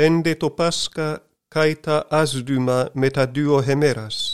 έντε το Πάσχα καί τα άσδυμα με τα δύο χεμέρας.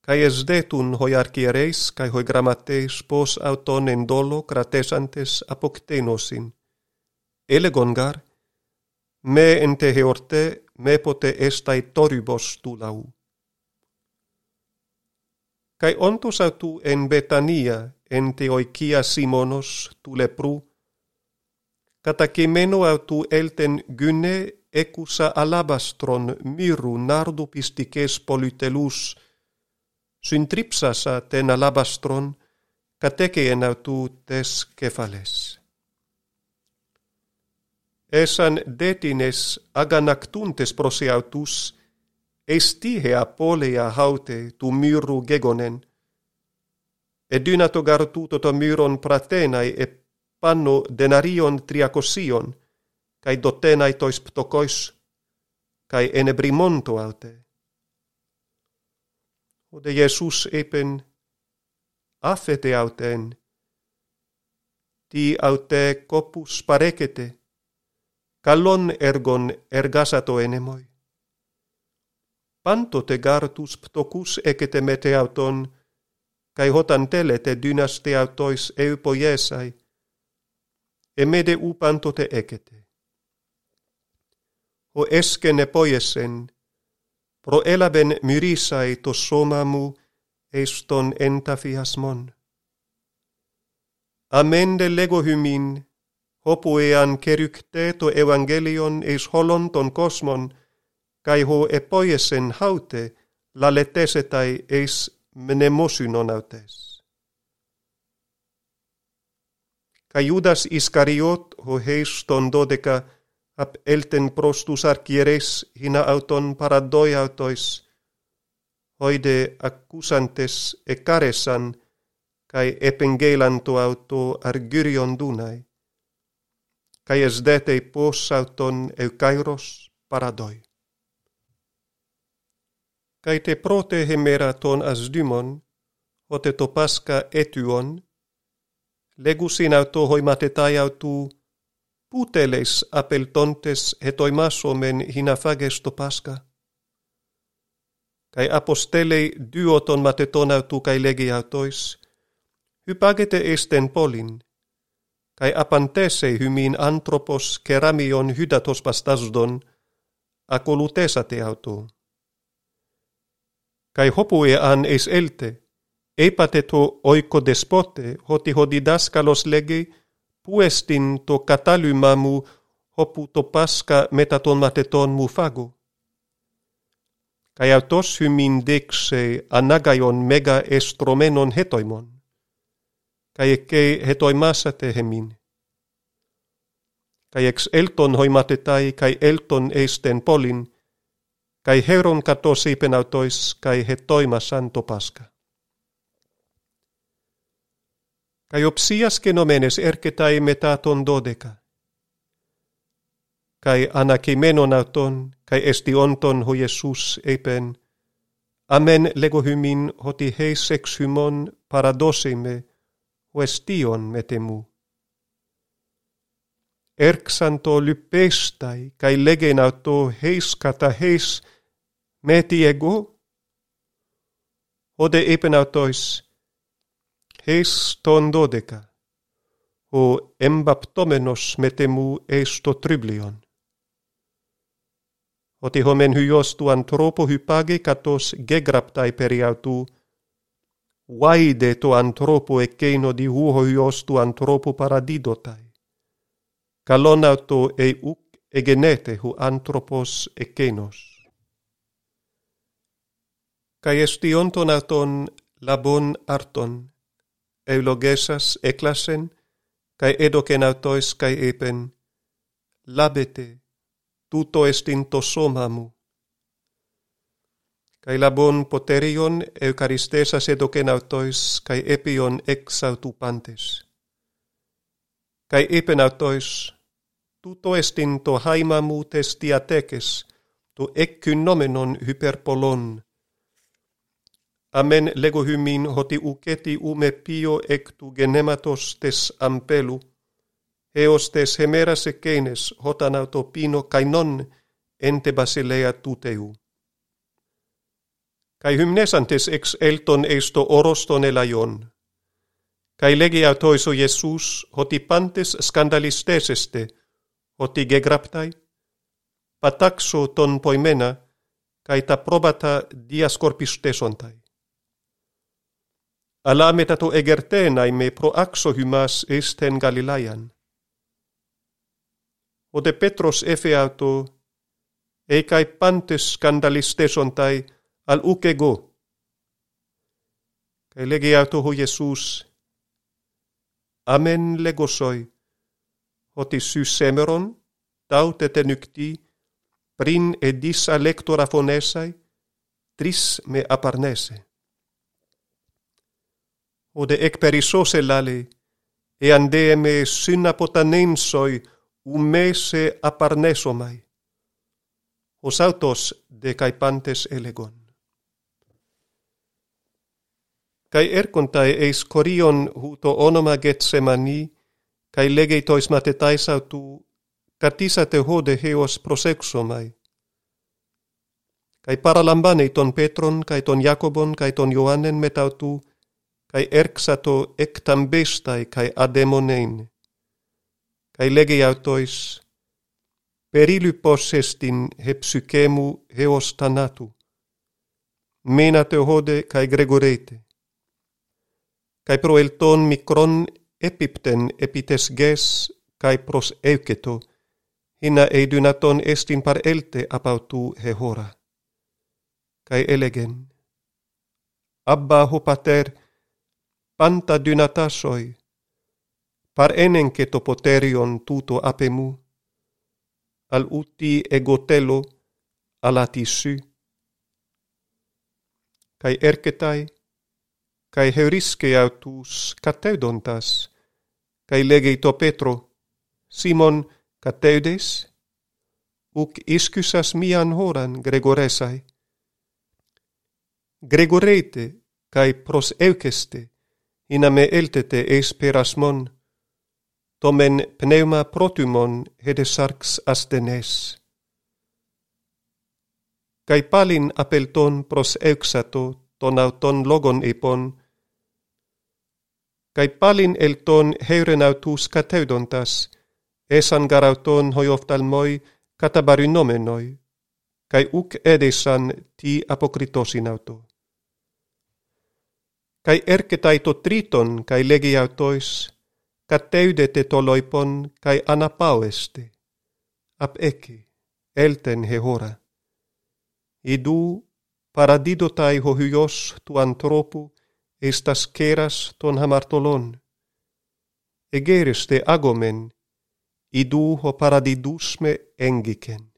Καί εσδέτουν οι αρχιερέις καί οι γραμματέις πως αυτόν εν δόλο κρατέσαντες αποκτένωσιν. Έλεγον γαρ, με εν τε εορτέ μέποτε έσται τόρυβος του λαού. Καί όντως αυτού εν Βετανία, εν τε οικία Σίμωνος του λεπρού, κατακειμένο αυτού έλτεν γυνέ έκουσα αλάβαστρον μύρου νάρδου πιστικές πολυτελούς, συντρίψασα τεν αλάβαστρον, κατέκαιεν αυτού τες κεφαλές. Έσαν δέτινες αγανακτούντες προς αυτούς, εστίχε απόλεα χάουτε του μύρου γέγονεν, εδύνα το γαρτούτο το μύρον πρατέναι επάνω δεναρίων 300, καί δοτέναι τοις πτωκοίς, καί ενεμπριμόντο αυτε. Ο δε Ιησούς είπεν, άφετε αυτεν, τι αυτε κόπους παρέκετε, καλόν έργον εργάσατο ένεμοι. Πάντοτε γάρ τους πτωκούς έκετε μετε αυτον, καί όταν θέλετε δύναστε αυτοίς ευπογέσαι, εμέδε ου πάντοτε έκετε. Ο έσκεν επόγεσεν, προέλαβεν μυρίσαι το σώμα μου εις τον ενταφιασμόν. Αμέν δε λέγω χυμήν, όπου εάν κηρυχτέ το Ευαγγέλιον εις όλων των κόσμων, καί ο επόγεσεν χάουτε, λαλετέσεται εις μνημόσυνον αυτές. Καί Ιούδας Ισκαριώτ, ο εις των 12, απ' έλτεν προς τους αρχιερέις, χίνα αυτον παραδόη αυτοίς, οίδε ακούσαντες εκάρεσαν, καί επεγγέλαν το αυτό αργύριον δούναι, καί εσδέτε πως αυτον ευκάειρος παραδόη. Καί τε πρώτε ημέρα των ασδήμων, οτε το Πάσχα έτυον, λέγουσιν αυτό οι ματετάοι αυτού, πού τέλες απελτώντες ετοιμάσομεν χίνα φάγες το Πάσχα. Καί αποστέλει δύο των ματετών αυτού καί λέγει αυτοίς, υπάγεται εις την πόλην, καί απαντέσε χυμήν άνθρωπος κεράμιον χύδατος παστάζδον, ακολουθέσατε αυτού. Καί όπου εάν εισέλτε, έπατε το οικοδεσπότε, ότι ο διδάσκαλος λέγει, πού εστιν το κατάλυμμα μου, όπου το Πάσχα μετά των ματετών μου φάγω. Καί αυτός χυμήν δείξε ανάγκαιον μέγα εστρωμένων χέτοιμων, καί εκέ χετοιμάσατε χεμήν. Καί εξέλτον οι ματετάοι, καί έλτον εις την πόλην, καί χαίρον κατός είπεν αυτοίς, καί χετόιμασαν το Πάσχα. Καί ο ψίας καινωμένες έρκεται μετά των 12. Καί ανακειμένον αυτον, καί εστιόντον ο Ιησούς είπεν, αμέν λέγω χυμήν, ότι εις εξ χυμών παραδώσει με, ο εστίον μετε μου. Έρξαν το λυπέσταί, καί λέγεν αυτό εις κατά εις, μέτι εγώ. Ότε είπεν αυτοίς, εις τον 12, ο εμπαπτώμενος μετε μου εις το τρίβλιον. Ότι ο μεν χιός του ανθρώπου υπάγει κατός γεγραπταί περί αυτού, «Βάιδε το ανθρώπου εκείνο διού χιός του ανθρώπου παραδίδωται. Καλόν αυτο εουκ εγενέται ο άνθρωπος εκείνος». Καί εστίον των αυτών λαμπών άρτων, ευλογέσας έκλασεν, καί έδωκεν αυτοίς καί είπεν, «Λάβετε, τούτο εστίν το σώμα μου». Καί λαμπών ποτερίων ευκαριστέσας έδωκεν αυτοίς, καί έπιον εξ αυτού πάντες. Καί είπεν αυτοίς, τούτο εστίν το χάιμα μου τες διατέκες, το εκκοινόμενον υπερπολών. Αμέν λέγω χυμήν, ότι ουκέτι ου με πιο εκ του γενέματος τες αμπέλου, έωστε σε μέρας εκείνες όταν αυτοπίνω καινόν εν τε βασιλεία του Θεού. Καί γυμνέσαντες εξ έλτον εις το όρος των ελαιών. Καί λέγει αυτοίς ο Ιησούς ότι πάντες σκανδαλιστές εστε, ότι γεγραπταί, πατάξω τον ποημένα, καί τα πρόβατα διασκορπιστέσονται. Αλλά μετά το εγερτέναι με προάξοχυμας εις την Γαλιλαίαν. Ο δε Πέτρος εφεαυτό, «Εκαι πάντες σκανδαλιστέσονται, αλ ουκ εγώ». Και λέγει αυτό ο Ιησούς, «Αμέν λέγωσαι, ότι σου σήμερον, ταύτε τε νυκτή, πριν εδίσα λέκτορα φωνέσαι, τρεις με απαρνέσαι». Ο δε εκπερισώσε λάλε, «Εάν δε με συν αποτανέμσαι, ουμέ σε απαρνέσωμαι». Ως αυτός δε καί πάντες έλεγον. Καί έρχονται εις κορίον χου το όνομα Γετσεμανή, καί λέγει τοις μαθηταίς αυτού, κατήσατε χώδε χέως προσέξωμαι. Καί παραλαμβάνει τον Πέτρον, καί τον Ιάκωβον, καί τον Ιωάννεν μετά αυτού, καί έρξατο εκταμπέσται καί αδαιμονέιν. Καί λέγει αυτοίς, περίλυπος εστιν χε ψυχέ μου έως θανάτου. Μένατε όδε καί γρεγορέτε. Καί προελτών μικρόν έπιπτεν επί τες γες καί προσεύκετο, ειναι ειδυνατόν εστιν παρέλτε απ' αυτού χε χώρα. Καί έλεγεν, Αμπά ο πατέρ, πάντα δυνατάσαι, παρένεν και το ποτέριον τούτο απ' μου, αλ ούτι εγώ τέλω, αλλά τι σου. Καί έρκεται, καί χερίσκε αυτούς κατέδοντας, καί λέγει το Πέτρο, Σίμων κατέδες, ουκ ίσκουσας μίαν χώραν γρεγορέσαι. Γρεγορέτε, καί προσεύκεστε, ειναι με έλτετε εις περασμόν, το μεν πνεύμα πρότιμον εδεσάρξ ασθενές. Καί πάλιν απελτών προσεύξατο των αυτών λόγων επών, καί πάλιν ελτών χαίρεν αυτούς κατέδοντας, έσαν γαρ αυτών χοιοφθαλμοί καταπαρινόμενοι, καί ουκ έδεσαν τι αποκριτώσιν αυτο. Καί έρκεται το τρίτον, καί λέγει αυτοίς, κατέουδετε το λοϊπον καί αναπάωεστε, απ' εκεί, έλτεν χε χώρα. Ιδού παραδίδωται ο Υιός του ανθρώπου εις τα σκέρας των αμαρτωλών. Εγέρεστε άγομεν, ιδού ο παραδίδους με έγγικεν.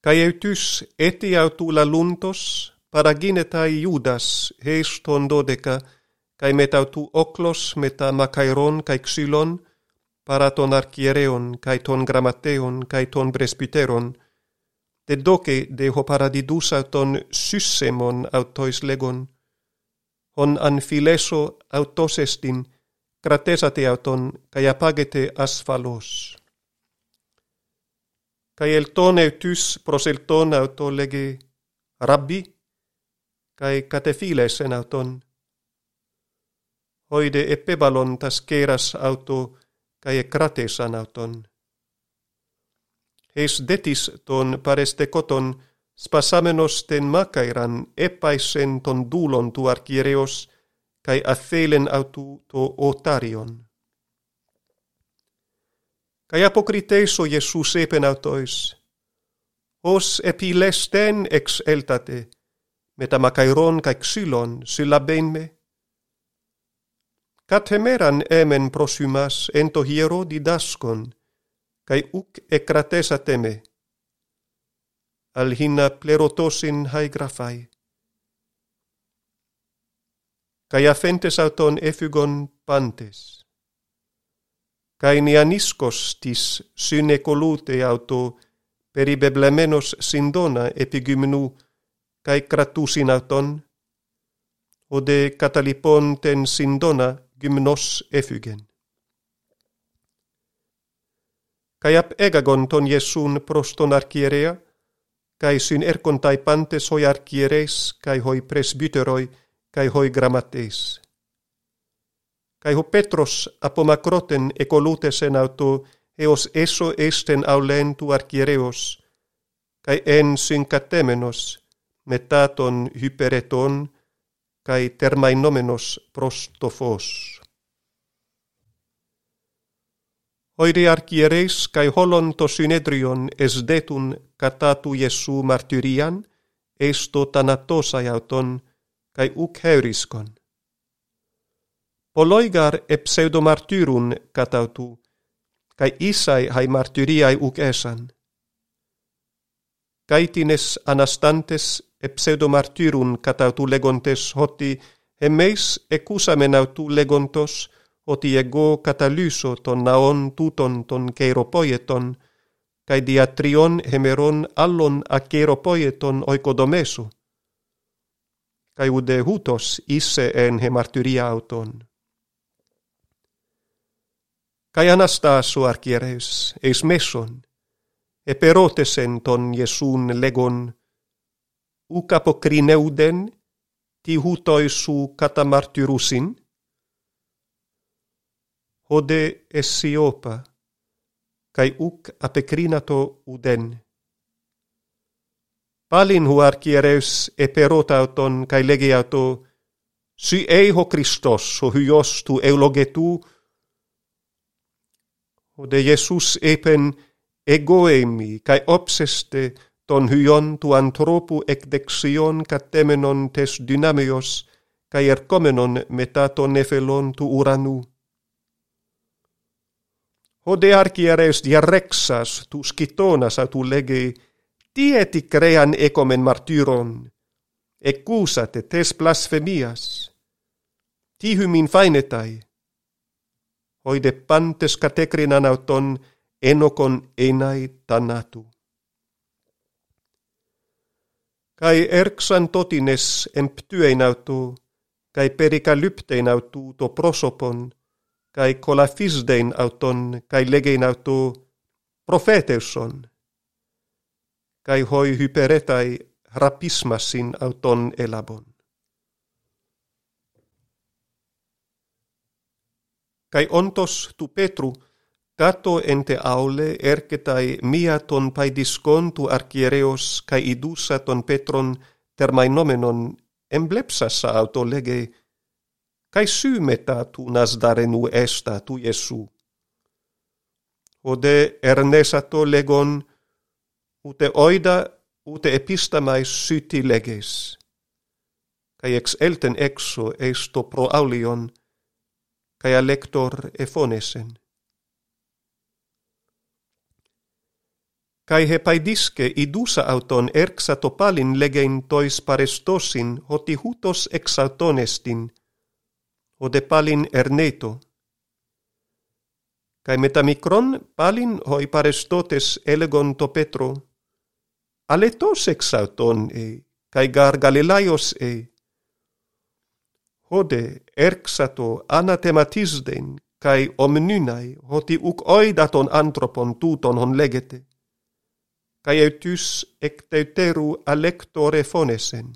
Καί αυτούς αίτια του λαλούντος παραγίνεται Ιούδας εις τον 12, καί μετά του όκλος μετά μακαϊρών καί ξύλων, παρά των αρχιερέων καί των γραμματέων καί των πρεσπυτέρων, δε δόκε δε ο παραδιδούς αυτον σύσσεμον αυτοίς λέγον, ον αν φιλέσω αυτός εστιν, κρατέσατε αυτον καί απάγετε ασφαλώς. Καί ελτών αυτούς προς ελτών αυτό λέγε, Ραμπί, καί κατεφύλεσεν αυτον, οίδε επέβαλον τα σκέρας αυτο καί εκράτεσαν αυτον. Εις δέτης των παρεστεκότων σπασάμενος τεν μακαϊραν έπαισεν τον δούλον του αρχιερέως καί αθέλεν αυτού το οτάριον. Καί αποκριτές ο Ιησούς έπεν αυτοίς, ως επιλέστεν εξέλτατε, με τα μακαϊρών καί ξύλων συλλαβέν με, κάθε μέραν έμεν προς ημάς εν το ιερό διδάσκον, καί ουκ εκρατέσατε με. Αλχίνα πληρωτώσιν χαί γραφαί. Καί αφέντες αυτον έφυγον πάντες. Καί νιανίσκος της συνεκολούτε αυτο περιπεμπλεμένος συνδώνα επιγυμνού, καί κρατούσιν αυτον, οδε καταλυπών τεν συνδώνα γυμνός έφυγεν. Καί απέγαγον τον Ιεσούν προς τον αρχιερέα, καί συνέρχονται πάντες οι αρχιερέις, καί οι πρεσβύτεροι, καί οι γραμματείς. Καί ο Πέτρος απομακρότεν εκολούτεσεν αυτού, έως έσω έστεν αυλέν του αρχιερέως, καί εν συγκατέμενος, μετά των υπηρετών, καί τερμαϊνόμενος προς το φως. Οι δε αρχιερέις καί όλων το συνέδριον εσδέτουν κατά του Ιεσού μαρτυρίαν, εις το θανατώσαι αυτον, καί ουκ χαίρισκον. Πολλοί γαρ εψευδομαρτύρουν κατά αυτού, καί ίσαι χαι μαρτυρίαι ουκ έσαν. Καί τινες αναστάντες εψευδομαρτύρουν κατά αυτού λέγοντες ότι εμείς εκούσαμεν αυτού λέγοντος, ότι εγώ καταλύσω των ναών τούτων των καιροπόιετων, καί δια τριών ημερών άλλων ακαιροπόιετων οικοδομέσου, καί ουδέ ούτος είσαι εν εμαρτυρία αυτών. Καί αναστάσου αρχιερέες εις μέσον, επερώτεσεν τον Ιεσούν λέγον, ουκ αποκρινέουδεν, τι ούτοι σου καταμαρτυρούσιν, οδε εσιώπα, καί ουκ απεκρίνατο ουδέν. Πάλιν ο αρχιερέος επερώτατον καί λέγει αυτο, «Συ έχω Χριστός, ο Υιός του ευλογετού». Οδε Ιησούς είπεν, «Εγώ είμαι, καί όψεστε των Υιών του ανθρώπου εκ δεξιών κατέμενον τες δυνάμεως, καί ερχόμενον μετά των νεφελών του ουρανού». Ο δε αρχιερέας διαρρέξας του σκητώνας αυτού λέγει, «Τι έτι κρέαν έκομεν μαρτύρον, εκούσατε τες πλασφεμίας, τι χυμήν φαίνεται». Οι δε πάντες κατέκριναν αυτόν ένοκον έναι θανάτου. Καί έρξαν τότινες εμπτύειν αυτού, καί περικαλύπτειν αυτού το πρόσωπον, καί κολαφίσδειν αυτον, καί λέγειν αυτού, προφέτευσον, καί οι υπηρέται ραπίσμασιν αυτον έλαβον. Καί όντως του Πέτρου, κάτω εν τε αούλε έρκεται μία των παϊδισκών του αρχιερέως, καί ειδούσα των Πέτρων τερμαϊνόμενον, εμπλέψασα αυτο λέγε, καί σου μετά του Ναζδαρενού έστα του Ιεσού. Οδε ερνέσατο λέγον, ούτε όιδα ούτε επίσταμαι σου τι λέγες. Καί εξέλτεν έξω εις το προαύλιον, καί αλέκτορ εφώνεσεν. Καί επαϊδίσκε ειδούσα αυτον έρξα το πάλιν λέγεν τοις παρεστώσιν, ότι ούτως εξαρτώνεστην, οδε πάλιν ερνέτο. Καί με τα μικρόν πάλιν οι παρεστώτες έλεγον το Πέτρο, αλετός εξαρτών καί γαρ Γαλιλαίος Οδε έρξατο αναθεματίσδεν καί ομνύναι, ότι ουκ όιδα των άνθρωπων τούτων ον λέγεται, καί αυτούς εκ τευτέρου αλέκτορ φώνεσεν.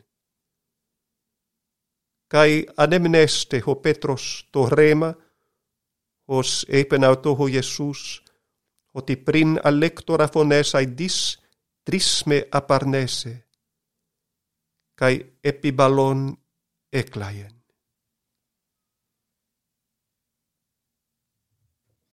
Καί ανεμνέστε ο Πέτρος το ρέμα, ως είπεν αυτό ο Ιησούς, ότι πριν αλέκτορα φωνές αηδείς, τρεις με απαρνέσε. Καί επί μπαλών έκλαεν.